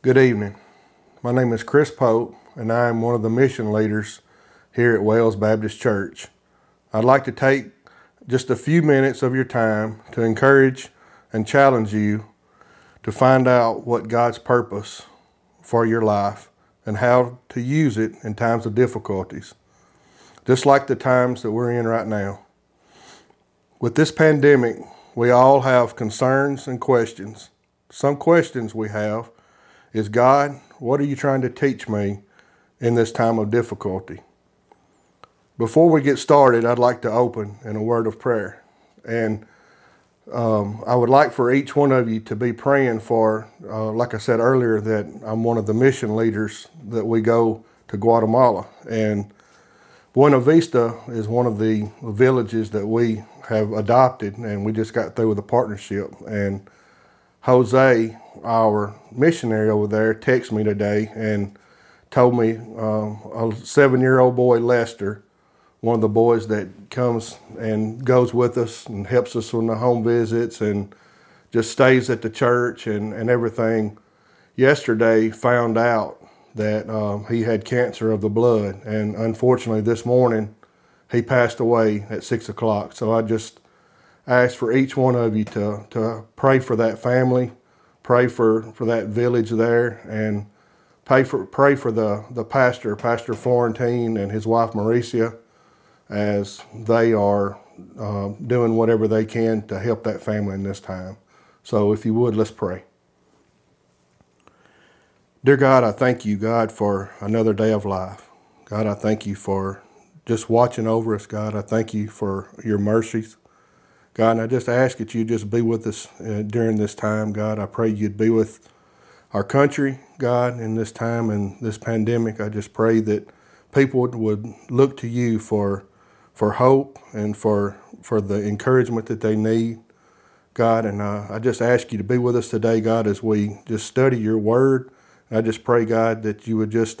Good evening. My name is Chris Pope, and I am one of the mission leaders here at Wales Baptist Church. I'd like to take just a few minutes of your time to encourage and challenge you to find out what God's purpose for your life and how to use it in times of difficulties, just like the times that we're in right now. With this pandemic, we all have concerns and questions. Some questions we have is, God, what are you trying to teach me in this time of difficulty? Before we get started, I'd like to open in a word of prayer. And I would like for each one of you to be praying for, like I said earlier, that I'm one of the mission leaders that we go to Guatemala. And Buena Vista is one of the villages that we have adopted, and we just got through with a partnership. And Jose, our missionary over there, texted me today and told me a 7-year-old boy, Lester, one of the boys that comes and goes with us and helps us on the home visits and just stays at the church and everything, yesterday found out that he had cancer of the blood. And unfortunately, this morning, he passed away at 6 o'clock. So I ask for each one of you to pray for that family, pray for that village there, and pray for the pastor, Pastor Florentine, and his wife Mauricia, as they are doing whatever they can to help that family in this time. So if you would, let's pray. Dear God, I thank you, God, for another day of life. God, I thank you for just watching over us, God. I thank you for your mercies. God, and I just ask that you just be with us during this time, God. I pray you'd be with our country, God, in this time and this pandemic. I just pray that people would look to you for hope and for the encouragement that they need, God. And I just ask you to be with us today, God, as we just study your word. And I just pray, God, that you would just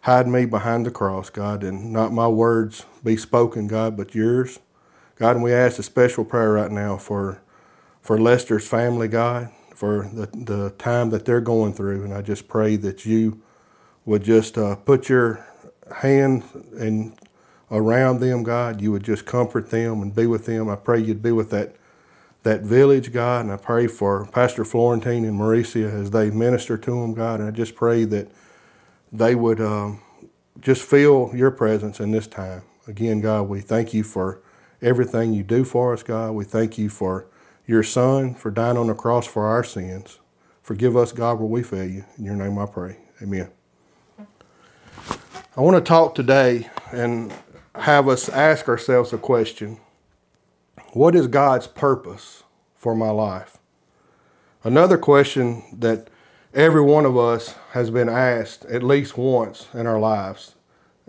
hide me behind the cross, God, and not my words be spoken, God, but yours. God, and we ask a special prayer right now for Lester's family, God, for the time that they're going through. And I just pray that you would just put your hand around them, God. You would just comfort them and be with them. I pray you'd be with that village, God. And I pray for Pastor Florentine and Mauricia as they minister to them, God. And I just pray that they would just feel your presence in this time. Again, God, we thank you for everything you do for us, God. We thank you for your son, for dying on the cross for our sins. Forgive us, God, where we fail you. In your name I pray. Amen. I want to talk today and have us ask ourselves a question. What is God's purpose for my life? Another question that every one of us has been asked at least once in our lives.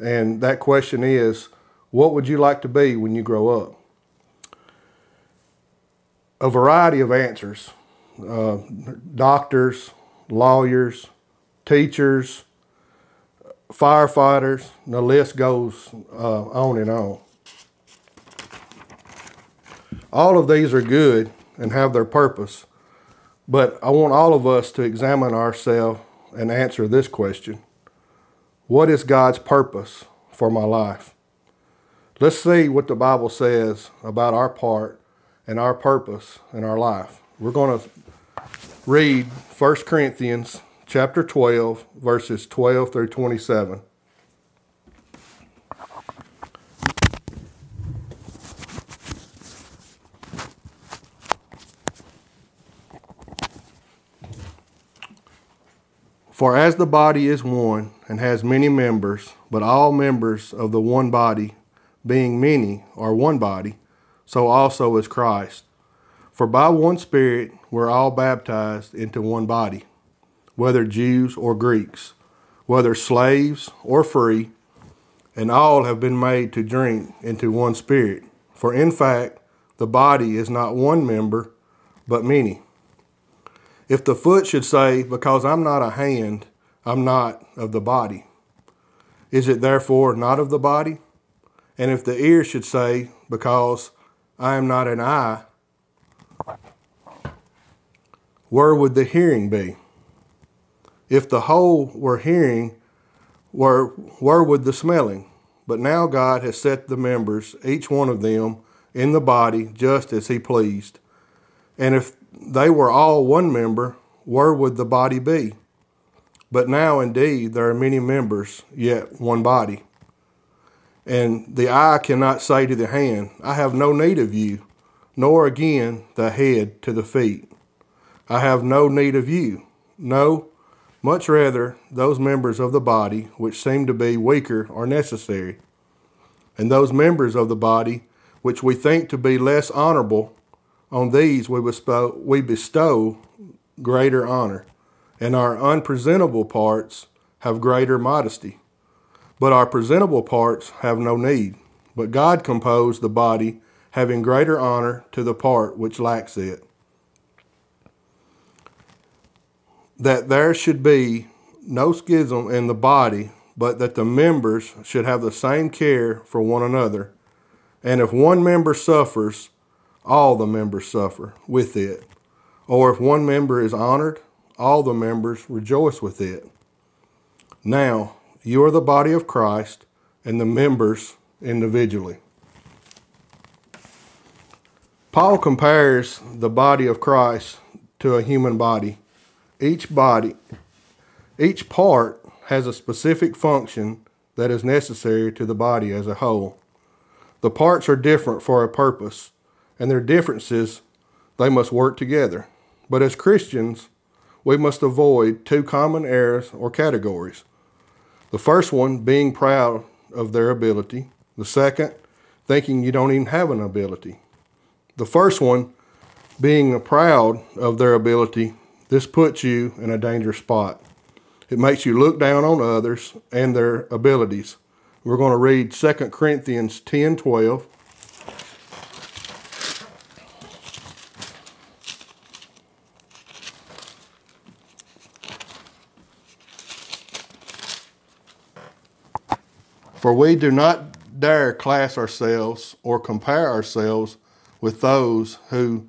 And that question is, what would you like to be when you grow up? A variety of answers. Doctors, lawyers, teachers, firefighters, and the list goes on and on. All of these are good and have their purpose, but I want all of us to examine ourselves and answer this question. What is God's purpose for my life? Let's see what the Bible says about our part and our purpose in our life. We're going to read 1 Corinthians chapter 12, verses 12 through 27. For as the body is one and has many members, but all members of the one body, being many, are one body, so also is Christ. For by one Spirit we're all baptized into one body, whether Jews or Greeks, whether slaves or free, and all have been made to drink into one Spirit. For in fact, the body is not one member, but many. If the foot should say, because I'm not a hand, I'm not of the body, is it therefore not of the body? And if the ear should say, because I am not an eye, where would the hearing be? If the whole were hearing, where would the smelling? But now God has set the members, each one of them, in the body, just as he pleased. And if they were all one member, where would the body be? But now indeed there are many members, yet one body. And the eye cannot say to the hand, I have no need of you, nor again the head to the feet, I have no need of you. No, much rather those members of the body which seem to be weaker are necessary, and those members of the body which we think to be less honorable, on these we bestow greater honor, and our unpresentable parts have greater modesty. But our presentable parts have no need. But God composed the body, having greater honor to the part which lacks it, that there should be no schism in the body, but that the members should have the same care for one another. And if one member suffers, all the members suffer with it. Or if one member is honored, all the members rejoice with it. Now, you are the body of Christ and the members individually. Paul compares the body of Christ to a human body. Each part has a specific function that is necessary to the body as a whole. The parts are different for a purpose, and their differences, they must work together. But as Christians, we must avoid two common errors or categories. The first one, being proud of their ability. The second, thinking you don't even have an ability. The first one, being proud of their ability, this puts you in a dangerous spot. It makes you look down on others and their abilities. We're going to read 2 Corinthians 10:12. For we do not dare class ourselves or compare ourselves with those who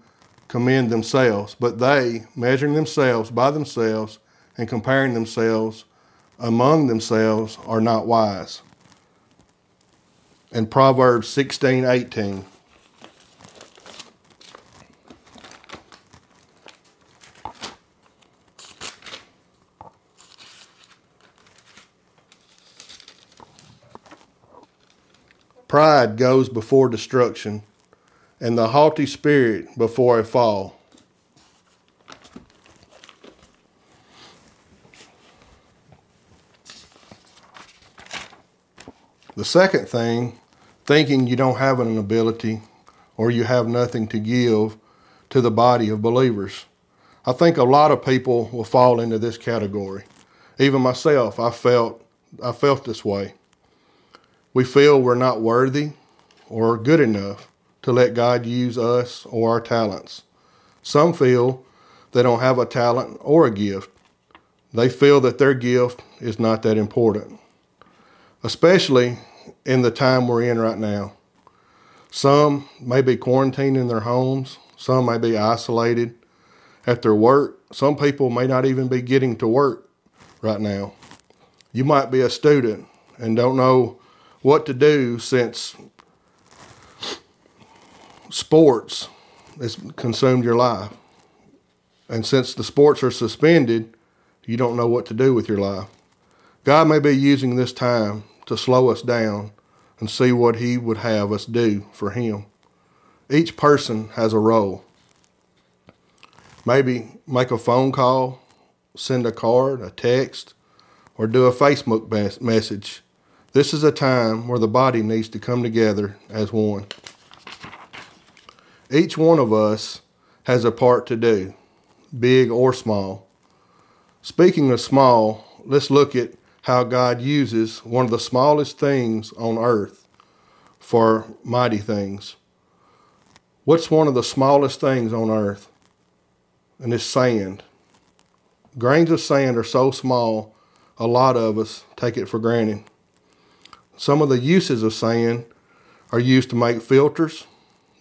commend themselves, but they, measuring themselves by themselves and comparing themselves among themselves, are not wise. And Proverbs 16:18. Pride goes before destruction, and the haughty spirit before a fall. The second thing, thinking you don't have an ability or you have nothing to give to the body of believers. I think a lot of people will fall into this category. Even myself, I felt this way. We feel we're not worthy or good enough to let God use us or our talents. Some feel they don't have a talent or a gift. They feel that their gift is not that important, especially in the time we're in right now. Some may be quarantined in their homes. Some may be isolated at their work. Some people may not even be getting to work right now. You might be a student and don't know what to do since sports has consumed your life. And since the sports are suspended, you don't know what to do with your life. God may be using this time to slow us down and see what he would have us do for him. Each person has a role. Maybe make a phone call, send a card, a text, or do a Facebook message. This is a time where the body needs to come together as one. Each one of us has a part to do, big or small. Speaking of small, let's look at how God uses one of the smallest things on earth for mighty things. What's one of the smallest things on earth? And it's sand. Grains of sand are so small, a lot of us take it for granted. Some of the uses of sand are used to make filters.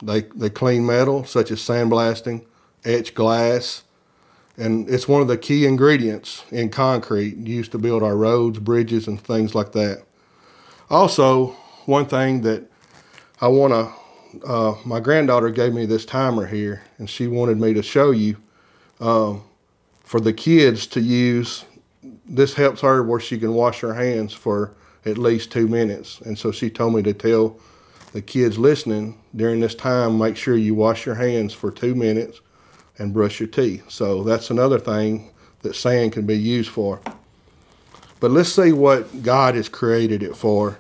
They clean metal, such as sandblasting, etch glass, And it's one of the key ingredients in concrete used to build our roads, bridges, and things like that. Also, one thing that I want to, my granddaughter gave me this timer here, and she wanted me to show you for the kids to use. This helps her where she can wash her hands for at least 2 minutes. And so she told me to tell the kids listening during this time, make sure you wash your hands for 2 minutes and brush your teeth. So that's another thing that sand can be used for. But let's see what God has created it for.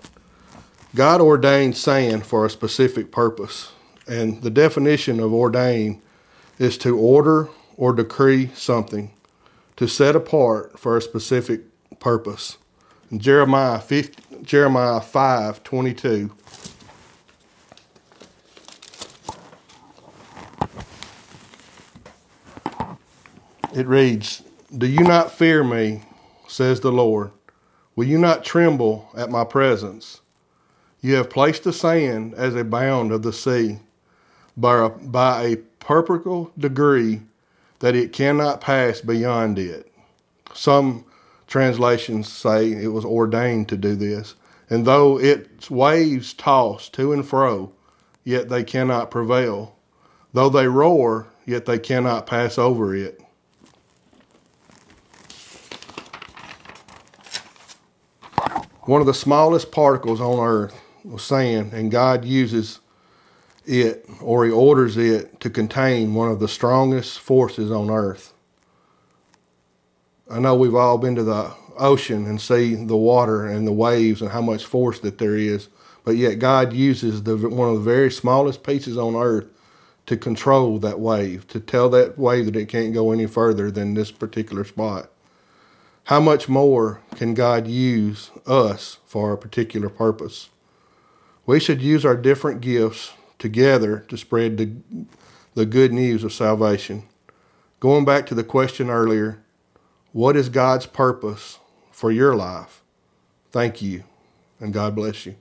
God ordained sand for a specific purpose. And the definition of ordain is to order or decree something, to set apart for a specific purpose. In Jeremiah 5:22. It reads, "Do you not fear me, says the Lord? Will you not tremble at my presence? You have placed the sand as a bound of the sea, by a perpetual degree that it cannot pass beyond it." Some translations say it was ordained to do this. "And though its waves toss to and fro, yet they cannot prevail. Though they roar, yet they cannot pass over it." One of the smallest particles on earth was sand, and God uses it, or he orders it, to contain one of the strongest forces on earth. I know we've all been to the ocean and see the water and the waves and how much force that there is, but yet God uses one of the very smallest pieces on earth to control that wave, to tell that wave that it can't go any further than this particular spot. How much more can God use us for a particular purpose? We should use our different gifts together to spread the good news of salvation. Going back to the question earlier, what is God's purpose for your life? Thank you, and God bless you.